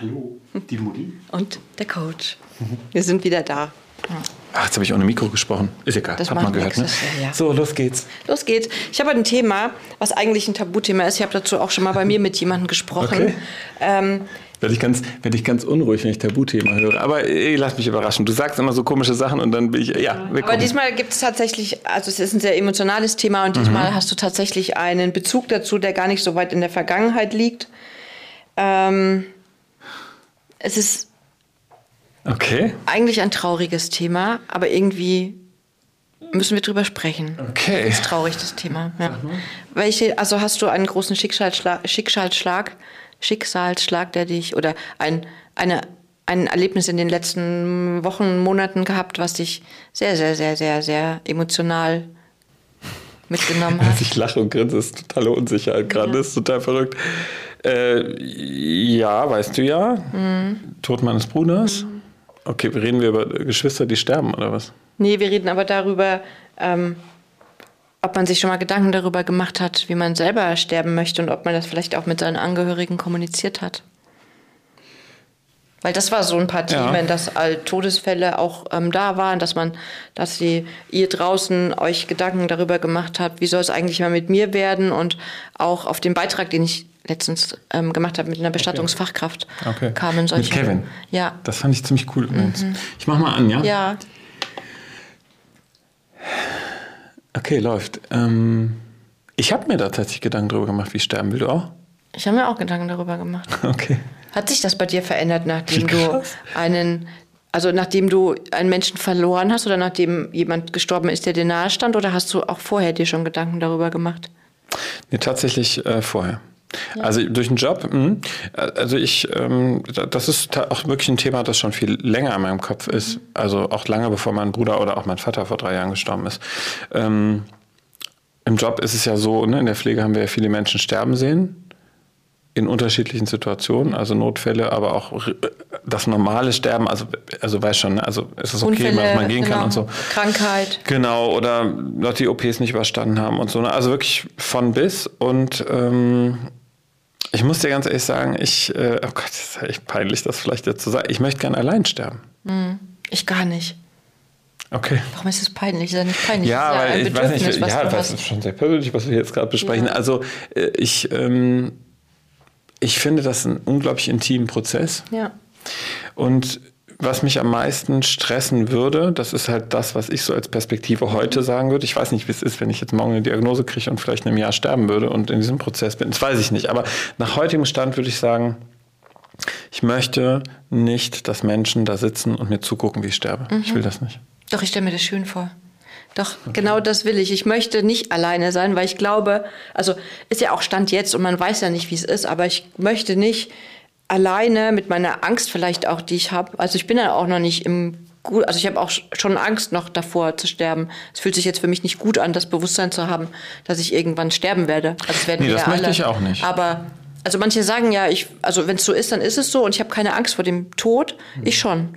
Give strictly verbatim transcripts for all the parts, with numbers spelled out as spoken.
Hallo, die Mutti. Und der Coach. Wir sind wieder da. Ach, jetzt habe ich ohne Mikro gesprochen. Ist egal, das hat man gehört. Ne? Ja. So, los geht's. Los geht's. Ich habe ein Thema, was eigentlich ein Tabuthema ist. Ich habe dazu auch schon mal bei mir mit jemandem gesprochen. Okay. Ähm, Werde ich, ganz, werde ich ganz unruhig, wenn ich Tabuthema höre. Aber ey, lass mich überraschen. Du sagst immer so komische Sachen und dann bin ich, ja, willkommen. Aber diesmal gibt es tatsächlich, also es ist ein sehr emotionales Thema und diesmal mhm. hast du tatsächlich einen Bezug dazu, der gar nicht so weit in der Vergangenheit liegt. Ähm, es ist okay. eigentlich ein trauriges Thema, aber irgendwie müssen wir drüber sprechen. Okay. Das ist traurig, das Thema. Ja. Welche, also hast du einen großen Schicksalsschlag, Schicksalsschlag Schicksalsschlag, der dich oder ein, eine, ein Erlebnis in den letzten Wochen, Monaten gehabt, was dich sehr, sehr, sehr, sehr, sehr emotional mitgenommen hat? Ich lache und grinse, ist totale Unsicherheit gerade, ja. Ist total verrückt. Äh, ja, weißt du ja, mhm. Tod meines Bruders. Mhm. Okay, reden wir über Geschwister, die sterben oder was? Nee, wir reden aber darüber, ähm, ob man sich schon mal Gedanken darüber gemacht hat, wie man selber sterben möchte und ob man das vielleicht auch mit seinen Angehörigen kommuniziert hat. Weil das war so ein paar Themen, ja. dass Todesfälle auch ähm, da waren, dass man, dass sie, ihr draußen euch Gedanken darüber gemacht habt, wie soll es eigentlich mal mit mir werden, und auch auf den Beitrag, den ich letztens ähm, gemacht habe mit einer Bestattungsfachkraft, okay. kamen solche. Mit Kevin? Ja. Das fand ich ziemlich cool übrigens. Mhm. Ich mach mal an, ja? Ja. Okay, läuft. Ähm, ich habe mir da tatsächlich Gedanken darüber gemacht, wie ich sterben will. Du auch? Ich habe mir auch Gedanken darüber gemacht. Okay. Hat sich das bei dir verändert, nachdem du einen, also nachdem du einen Menschen verloren hast oder nachdem jemand gestorben ist, der dir nahe stand? Oder hast du auch vorher dir schon Gedanken darüber gemacht? Nee, tatsächlich äh, vorher. Ja. Also durch den Job, mh. also ich, ähm, das ist auch wirklich ein Thema, das schon viel länger in meinem Kopf ist, mhm. also auch lange bevor mein Bruder oder auch mein Vater vor drei Jahren gestorben ist. Ähm, im Job ist es ja so, ne, in der Pflege haben wir ja viele Menschen sterben sehen, in unterschiedlichen Situationen, also Notfälle, aber auch das normale Sterben, also, also weiß schon, ne? also es ist okay, Unfälle, wenn man gehen genau, kann und so. Krankheit. Genau, oder Leute, die O Ps nicht überstanden haben und so, ne? Also wirklich von bis. Und ähm, ich muss dir ganz ehrlich sagen, ich, äh, oh Gott, das ist echt peinlich, das vielleicht jetzt zu sagen, ich möchte gern allein sterben. Hm, ich gar nicht. Okay. Warum ist es peinlich? Ist ja nicht peinlich. Ja, weil ja ich weiß nicht, ja, das ist schon sehr persönlich, was wir jetzt gerade besprechen. Ja. Also äh, ich, ähm, ich finde das einen unglaublich intimen Prozess. Ja. Und was mich am meisten stressen würde, das ist halt das, was ich so als Perspektive heute sagen würde. Ich weiß nicht, wie es ist, wenn ich jetzt morgen eine Diagnose kriege und vielleicht in einem Jahr sterben würde und in diesem Prozess bin. Das weiß ich nicht. Aber nach heutigem Stand würde ich sagen, ich möchte nicht, dass Menschen da sitzen und mir zugucken, wie ich sterbe. Mhm. Ich will das nicht. Doch, ich stelle mir das schön vor. Doch, okay. Genau das will ich. Ich möchte nicht alleine sein, weil ich glaube, also ist ja auch Stand jetzt und man weiß ja nicht, wie es ist, aber ich möchte nicht alleine mit meiner Angst vielleicht auch, die ich habe. Also ich bin ja auch noch nicht im gut, also ich habe auch schon Angst noch davor zu sterben. Es fühlt sich jetzt für mich nicht gut an, das Bewusstsein zu haben, dass ich irgendwann sterben werde. Also werden nee, das alle. Möchte ich auch nicht. Aber also manche sagen ja, ich, also wenn es so ist, dann ist es so und ich habe keine Angst vor dem Tod. Hm. Ich schon,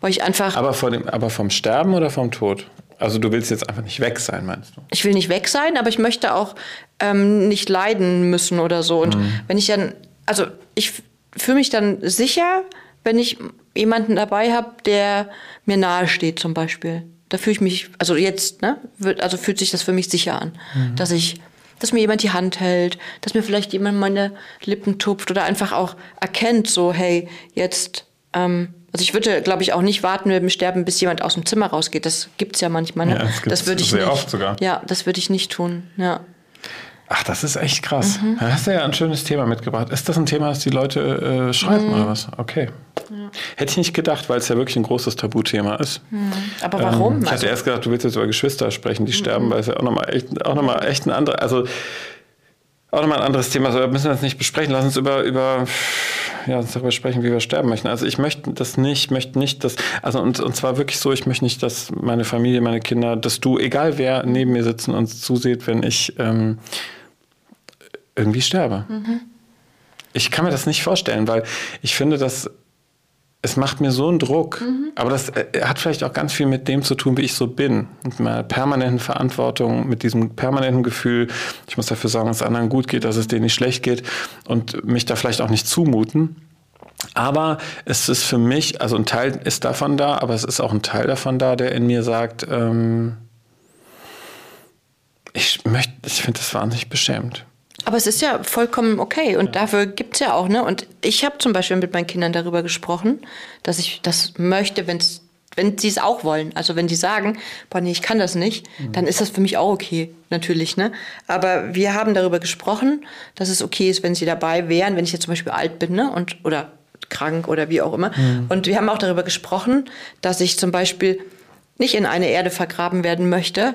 weil ich einfach. Aber vor dem, aber vom Sterben oder vom Tod? Also du willst jetzt einfach nicht weg sein, meinst du? Ich will nicht weg sein, aber ich möchte auch ähm, nicht leiden müssen oder so. Und mhm. wenn ich dann, also ich fühle mich dann sicher, wenn ich jemanden dabei habe, der mir nahe steht zum Beispiel. Da fühle ich mich, also jetzt, ne, also fühlt sich das für mich sicher an, mhm. dass ich, dass mir jemand die Hand hält, dass mir vielleicht jemand meine Lippen tupft oder einfach auch erkennt, so hey, jetzt. Ähm, Also ich würde, glaube ich, auch nicht warten mit dem Sterben, bis jemand aus dem Zimmer rausgeht. Das gibt es ja manchmal. Ne? Ja, das das würde ich sehr nicht, oft sogar. Ja, das würde ich nicht tun. Ja. Ach, das ist echt krass. Mhm. Da hast du ja ein schönes Thema mitgebracht. Ist das ein Thema, das die Leute äh, schreiben mhm. oder was? Okay. Ja. Hätte ich nicht gedacht, weil es ja wirklich ein großes Tabuthema ist. Mhm. Aber warum? Ähm, ich hatte also, erst gedacht, du willst jetzt über Geschwister sprechen, die mhm. sterben, weil es ja auch nochmal echt, auch noch mal echt ein anderes, also auch nochmal ein anderes Thema. Also müssen wir das nicht besprechen. Lass uns über... über Ja, uns darüber sprechen, wie wir sterben möchten. Also ich möchte das nicht, möchte nicht, dass, also und, und zwar wirklich so, ich möchte nicht, dass meine Familie, meine Kinder, dass du, egal wer, neben mir sitzen und zuseht, wenn ich ähm, irgendwie sterbe. Mhm. Ich kann mir das nicht vorstellen, weil ich finde, dass es macht mir so einen Druck. Mhm. Aber das äh, hat vielleicht auch ganz viel mit dem zu tun, wie ich so bin. Mit meiner permanenten Verantwortung, mit diesem permanenten Gefühl, ich muss dafür sorgen, dass es anderen gut geht, dass es denen nicht schlecht geht und mich da vielleicht auch nicht zumuten. Aber es ist für mich, also ein Teil ist davon da, aber es ist auch ein Teil davon da, der in mir sagt, ähm, ich möchte, ich finde das wahnsinnig beschämend. Aber es ist ja vollkommen okay und ja. Dafür gibt's ja auch, ne? Und ich habe zum Beispiel mit meinen Kindern darüber gesprochen, dass ich das möchte, wenn's, wenn sie es auch wollen. Also wenn die sagen, boah, nee, ich kann das nicht, mhm. dann ist das für mich auch okay, natürlich, ne? Aber wir haben darüber gesprochen, dass es okay ist, wenn sie dabei wären, wenn ich jetzt zum Beispiel alt bin, ne? Und, oder krank oder wie auch immer. Mhm. Und wir haben auch darüber gesprochen, dass ich zum Beispiel nicht in eine Erde vergraben werden möchte,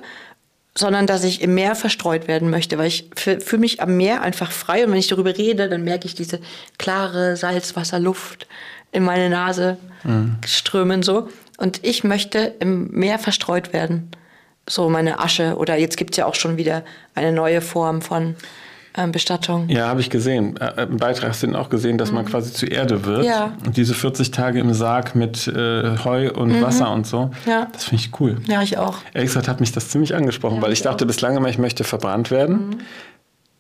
sondern dass ich im Meer verstreut werden möchte, weil ich fühle mich am Meer einfach frei. Und wenn ich darüber rede, dann merke ich diese klare Salzwasserluft in meine Nase mhm. strömen so. Und ich möchte im Meer verstreut werden. So meine Asche. Oder jetzt gibt es ja auch schon wieder eine neue Form von ähm, Bestattung. Ja, habe ich gesehen. Äh, Im Beitrag hast du den auch gesehen, dass mhm. man quasi zu Erde wird. Ja. Und diese vierzig Tage im Sarg mit äh, Heu und mhm. Wasser und so. Ja. Das finde ich cool. Ja, ich auch. Ehrlich gesagt hat mich das ziemlich angesprochen, ja, weil ich, ich dachte auch. bislang immer, ich möchte verbrannt werden. Mhm.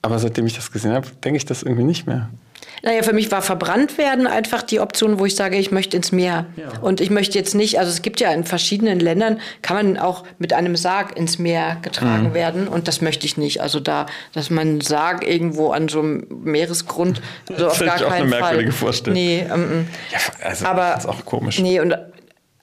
Aber seitdem ich das gesehen habe, denke ich das irgendwie nicht mehr. Naja, für mich war verbrannt werden einfach die Option, wo ich sage, ich möchte ins Meer. Ja. Und ich möchte jetzt nicht, also es gibt ja in verschiedenen Ländern, kann man auch mit einem Sarg ins Meer getragen mhm. werden. Und das möchte ich nicht. Also da, dass man Sarg irgendwo an so einem Meeresgrund, also auf gar keinen Fall. Das ist auch eine merkwürdige Vorstellung. Nee, ähm, ja, also, aber, das ist auch komisch. Nee, und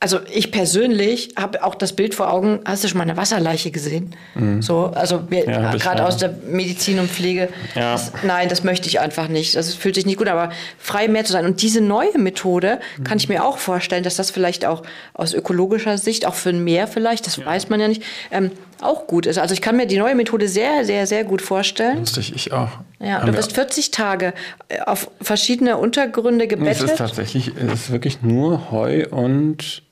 also ich persönlich habe auch das Bild vor Augen, hast du schon mal eine Wasserleiche gesehen? Mhm. So, also ja, gerade aus der Medizin und Pflege. Ja. Das, nein, das möchte ich einfach nicht. Das fühlt sich nicht gut, aber frei mehr zu sein. Und diese neue Methode mhm. kann ich mir auch vorstellen, dass das vielleicht auch aus ökologischer Sicht, auch für ein Meer vielleicht, das ja. weiß man ja nicht, ähm, auch gut ist. Also ich kann mir die neue Methode sehr, sehr, sehr gut vorstellen. Lustig, ich auch. Ja, du wirst vierzig Tage auf verschiedene Untergründe gebettet. Nee, es ist tatsächlich, es ist wirklich nur Heu und...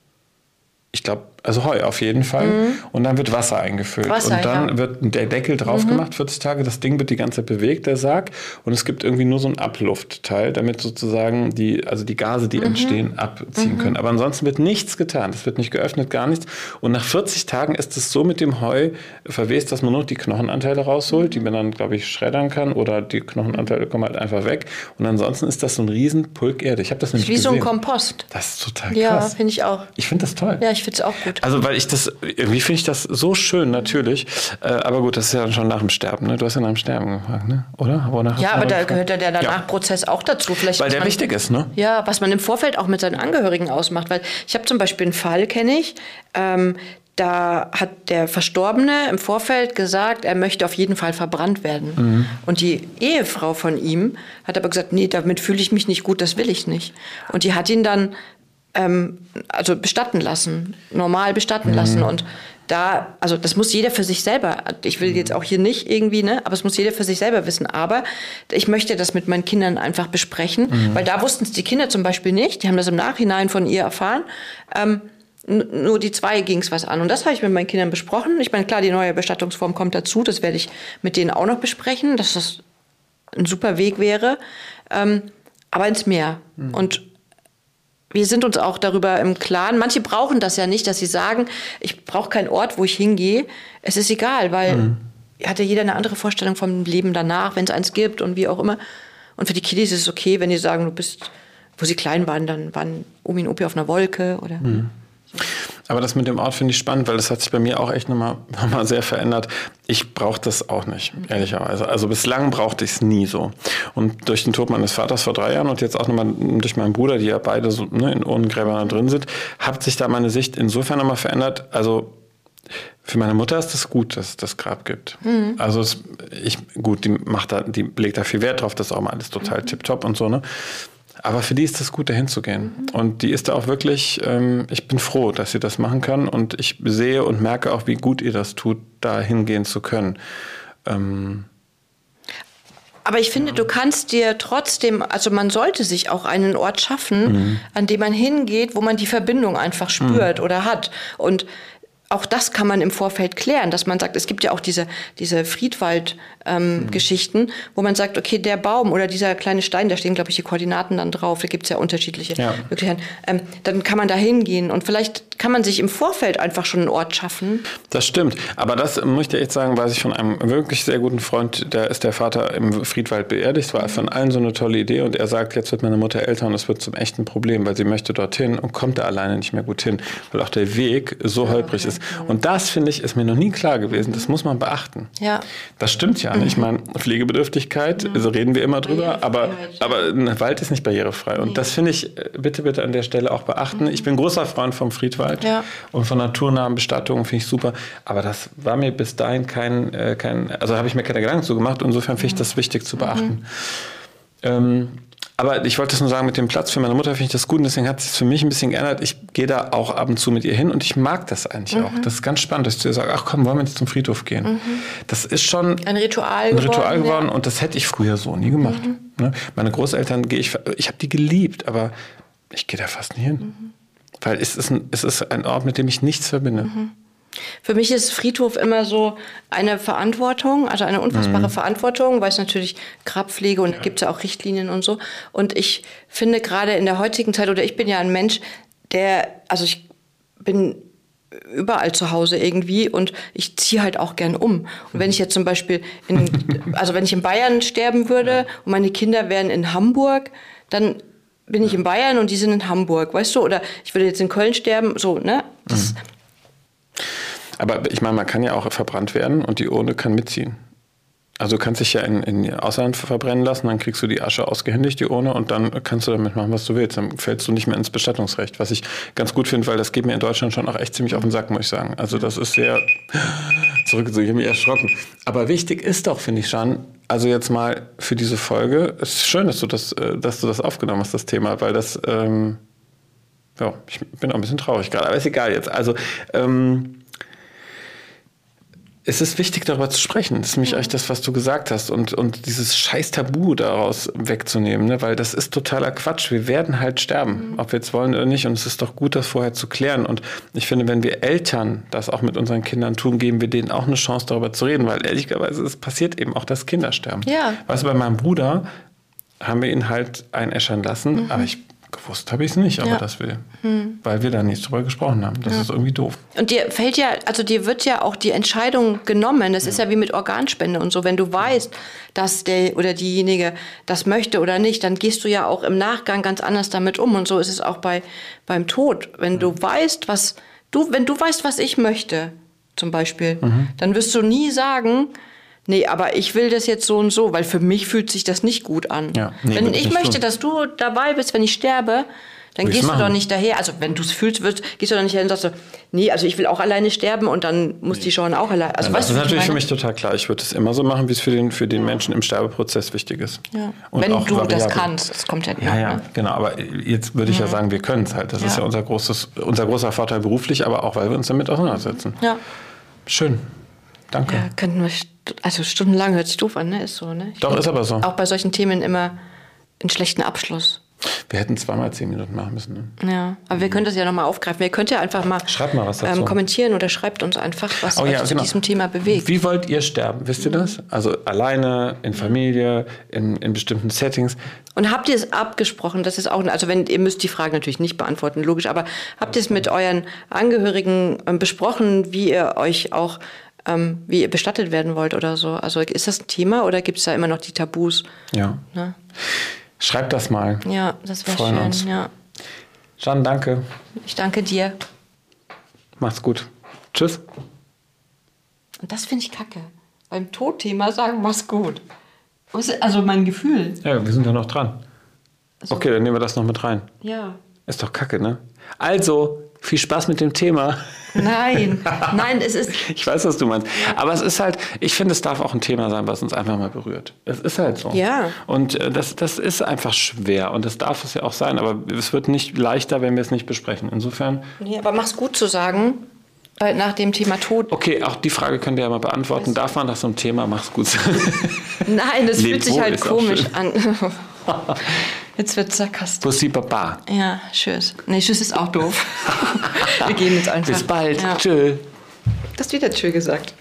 Ich glaube, also Heu auf jeden Fall. Mhm. Und dann wird Wasser eingefüllt. Wasser, und dann ja. wird der Deckel drauf mhm. gemacht, vierzig Tage. Das Ding wird die ganze Zeit bewegt, der Sarg. Und es gibt irgendwie nur so einen Abluftteil, damit sozusagen die, also die Gase, die mhm. entstehen, abziehen mhm. können. Aber ansonsten wird nichts getan. Es wird nicht geöffnet, gar nichts. Und nach vierzig Tagen ist es so mit dem Heu verwest, dass man nur die Knochenanteile rausholt, die man dann, glaube ich, schreddern kann. Oder die Knochenanteile kommen halt einfach weg. Und ansonsten ist das so ein riesen Pulk Erde. Ich habe das nämlich gesehen. Wie so ein Kompost. Das ist total krass. Ja, finde ich auch. Ich finde das toll. Ja, ich finde es auch gut. Also, weil ich das, irgendwie finde ich das so schön, natürlich. Äh, aber gut, das ist ja schon nach dem Sterben, ne? Du hast ja nach dem Sterben gefragt, ne? Oder? Wonach ja, aber da gefragt? Gehört ja der Danach-Prozess ja. auch dazu. Vielleicht weil der man, wichtig ist, ne? Ja, was man im Vorfeld auch mit seinen Angehörigen ausmacht. Weil ich habe zum Beispiel einen Fall, kenne ich, ähm, da hat der Verstorbene im Vorfeld gesagt, er möchte auf jeden Fall verbrannt werden. Mhm. Und die Ehefrau von ihm hat aber gesagt, nee, damit fühle ich mich nicht gut, das will ich nicht. Und die hat ihn dann also bestatten lassen, normal bestatten mhm. lassen. Und da, also das muss jeder für sich selber, ich will jetzt auch hier nicht irgendwie, ne, aber es muss jeder für sich selber wissen. Aber ich möchte das mit meinen Kindern einfach besprechen, mhm. weil da wussten es die Kinder zum Beispiel nicht, die haben das im Nachhinein von ihr erfahren. Ähm, nur die zwei ging es was an. Und das habe ich mit meinen Kindern besprochen. Ich meine, klar, die neue Bestattungsform kommt dazu, das werde ich mit denen auch noch besprechen, dass das ein super Weg wäre. Ähm, aber ins Meer. Mhm. Und wir sind uns auch darüber im Klaren. Manche brauchen das ja nicht, dass sie sagen, ich brauche keinen Ort, wo ich hingehe. Es ist egal, weil mhm. hat ja jeder eine andere Vorstellung vom Leben danach, wenn es eins gibt und wie auch immer. Und für die Kiddies ist es okay, wenn die sagen, du bist, wo sie klein waren, dann waren Omi und Opi auf einer Wolke oder... Mhm. Aber das mit dem Ort finde ich spannend, weil das hat sich bei mir auch echt nochmal noch mal sehr verändert. Ich brauche das auch nicht, ehrlicherweise. Also bislang brauchte ich es nie so. Und durch den Tod meines Vaters vor drei Jahren und jetzt auch nochmal durch meinen Bruder, die ja beide so, ne, in Urnengräbern drin sind, hat sich da meine Sicht insofern nochmal verändert. Also für meine Mutter ist das gut, dass es das Grab gibt. Mhm. Also es, ich, gut, die macht da, die legt da viel Wert drauf, das ist auch mal alles total mhm. tipptopp und so, ne? Aber für die ist es gut, da hinzugehen. Mhm. Und die ist da auch wirklich, ähm, ich bin froh, dass sie das machen kann. Und ich sehe und merke auch, wie gut ihr das tut, da hingehen zu können. Ähm, Aber ich finde, ja. du kannst dir trotzdem, also man sollte sich auch einen Ort schaffen, mhm. an dem man hingeht, wo man die Verbindung einfach spürt mhm. oder hat. Und Auch das kann man im Vorfeld klären, dass man sagt, es gibt ja auch diese, diese Friedwald-Geschichten, ähm, mhm. wo man sagt, okay, der Baum oder dieser kleine Stein, da stehen, glaube ich, die Koordinaten dann drauf, da gibt es ja unterschiedliche ja. Möglichkeiten. Ähm, dann kann man da hingehen und vielleicht kann man sich im Vorfeld einfach schon einen Ort schaffen. Das stimmt, aber das möchte ich jetzt sagen, weiß ich von einem wirklich sehr guten Freund, da ist der Vater im Friedwald beerdigt, war von allen so eine tolle Idee und er sagt, jetzt wird meine Mutter älter und es wird zum echten Problem, weil sie möchte dorthin und kommt da alleine nicht mehr gut hin, weil auch der Weg so ja. holprig ist. Und das, finde ich, ist mir noch nie klar gewesen. Das muss man beachten. Ja. Das stimmt ja nicht. Ich meine, Pflegebedürftigkeit, ja. also reden wir immer drüber, aber, aber ein Wald ist nicht barrierefrei. Und das, finde ich, bitte, bitte an der Stelle auch beachten. Ich bin großer Freund vom Friedwald ja. und von naturnahen Bestattungen, finde ich super. Aber das war mir bis dahin kein, äh, kein also habe ich mir keine Gedanken zu gemacht. Insofern finde ich das wichtig zu beachten. Mhm. Ähm, Aber ich wollte das nur sagen, mit dem Platz für meine Mutter finde ich das gut und deswegen hat es sich für mich ein bisschen geändert. Ich gehe da auch ab und zu mit ihr hin und ich mag das eigentlich mhm. auch. Das ist ganz spannend, dass ich zu ihr sage, ach komm, wollen wir jetzt zum Friedhof gehen. Mhm. Das ist schon ein Ritual ein geworden, Ritual geworden ja. und das hätte ich früher so nie gemacht. Mhm. Ne? Meine Großeltern, gehe ich, ich habe die geliebt, aber ich gehe da fast nie hin. Mhm. Weil es ist, ein, es ist ein Ort, mit dem ich nichts verbinde. Mhm. Für mich ist Friedhof immer so eine Verantwortung, also eine unfassbare mhm. Verantwortung, weil es natürlich Grabpflege und ja. gibt es ja auch Richtlinien und so. Und ich finde gerade in der heutigen Zeit, oder ich bin ja ein Mensch, der, also ich bin überall zu Hause irgendwie und ich ziehe halt auch gern um. Und wenn ich jetzt zum Beispiel, in, also wenn ich in Bayern sterben würde und meine Kinder wären in Hamburg, dann bin ich in Bayern und die sind in Hamburg, weißt du? Oder ich würde jetzt in Köln sterben, so, ne? Das, mhm. Aber ich meine, man kann ja auch verbrannt werden und die Urne kann mitziehen. Also du kannst dich ja in, in Ausland verbrennen lassen, dann kriegst du die Asche ausgehändigt, die Urne, und dann kannst du damit machen, was du willst. Dann fällst du nicht mehr ins Bestattungsrecht, was ich ganz gut finde, weil das geht mir in Deutschland schon auch echt ziemlich auf den Sack, muss ich sagen. Also das ist sehr zurückgezogen, ich habe mich erschrocken. Aber wichtig ist doch, finde ich schon, also jetzt mal für diese Folge, es ist schön, dass du das, dass du das aufgenommen hast, das Thema, weil das, ähm, ja, ich bin auch ein bisschen traurig gerade, aber ist egal jetzt. Also, ähm, es ist wichtig, darüber zu sprechen. Das ist nämlich eigentlich das, was du gesagt hast. Und, und dieses scheiß Tabu daraus wegzunehmen, ne? Weil das ist totaler Quatsch. Wir werden halt sterben, ob wir jetzt wollen oder nicht. Und es ist doch gut, das vorher zu klären. Und ich finde, wenn wir Eltern das auch mit unseren Kindern tun, geben wir denen auch eine Chance, darüber zu reden. Weil ehrlicherweise, es passiert eben auch, dass Kinder sterben. Ja. Weißt du, bei meinem Bruder haben wir ihn halt einäschern lassen. Mhm. Aber ich gewusst habe ich es nicht, aber ja. das will. Hm. Weil wir da nicht drüber gesprochen haben. Das ja. ist irgendwie doof. Und dir fällt ja, also dir wird ja auch die Entscheidung genommen. Das ja. ist ja wie mit Organspende und so. Wenn du weißt, dass der oder diejenige das möchte oder nicht, dann gehst du ja auch im Nachgang ganz anders damit um. Und so ist es auch bei, beim Tod. Wenn ja. du weißt, was du, wenn du weißt, was ich möchte, zum Beispiel, mhm. dann wirst du nie sagen, nee, aber ich will das jetzt so und so, weil für mich fühlt sich das nicht gut an. Ja, nee, wenn ich möchte, tun. dass du dabei bist, wenn ich sterbe, dann will gehst du machen. doch nicht daher. Also wenn du es fühlst, wirst, gehst du doch nicht daher und sagst so, nee, also ich will auch alleine sterben und dann muss nee. die Sean auch alleine. Also, ja, weißt das du, ist natürlich meine? Für mich total klar. Ich würde es immer so machen, wie es für den, für den Menschen im Sterbeprozess wichtig ist. Ja. Und wenn auch du variabel. das kannst, das kommt ja nicht. Ja, ja, ne? genau. Aber jetzt würde ich ja, ja sagen, wir können es halt. Das ja. ist ja unser, großes, unser großer Vorteil beruflich, aber auch, weil wir uns damit auseinandersetzen. Ja. Schön. Danke. Ja, könnten wir Also stundenlang hört sich doof an, ne? Ist so, ne? Ich Doch, find, ist aber so. Auch bei solchen Themen immer einen schlechten Abschluss. Wir hätten zweimal zehn Minuten machen müssen. Ne? Ja, aber mhm. wir können das ja nochmal aufgreifen. Wir könnt ja einfach mal, mal was ähm, kommentieren oder schreibt uns einfach, was oh, euch ja, zu genau. diesem Thema bewegt. Wie wollt ihr sterben? Wisst ihr das? Also alleine, in Familie, in, in bestimmten Settings. Und habt ihr es abgesprochen? Das ist auch, also wenn ihr müsst die Frage natürlich nicht beantworten, logisch, aber habt ihr es mit euren Angehörigen ähm, besprochen, wie ihr euch auch Ähm, wie ihr bestattet werden wollt oder so. Also ist das ein Thema oder gibt es da immer noch die Tabus? Ja. Ne? Schreibt das mal. Ja, das wäre schön. Uns. Ja. Jeanne, danke. Ich danke dir. Mach's gut. Tschüss. Und das finde ich kacke. Beim Todthema sagen, mach's gut. Also mein Gefühl. Ja, wir sind ja noch dran. Also, okay, dann nehmen wir das noch mit rein. Ja. Ist doch kacke, ne? Also, viel Spaß mit dem Thema. Nein, nein, es ist... Ich weiß, was du meinst. Aber es ist halt, ich finde, es darf auch ein Thema sein, was uns einfach mal berührt. Es ist halt so. Ja. Und das, das ist einfach schwer. Und das darf es ja auch sein. Aber es wird nicht leichter, wenn wir es nicht besprechen. Insofern... Nee, aber mach's gut zu sagen, nach dem Thema Tod. Okay, auch die Frage können wir ja mal beantworten. Darf man nach so einem Thema mach's gut sagen? Nein, das fühlt sich halt komisch an. Jetzt wird sarkastisch. Bussi Baba. Ja, tschüss. Nee, tschüss ist auch doof. Wir gehen jetzt einfach. Bis bald. Ja. Tschö. Das hast wieder schön gesagt.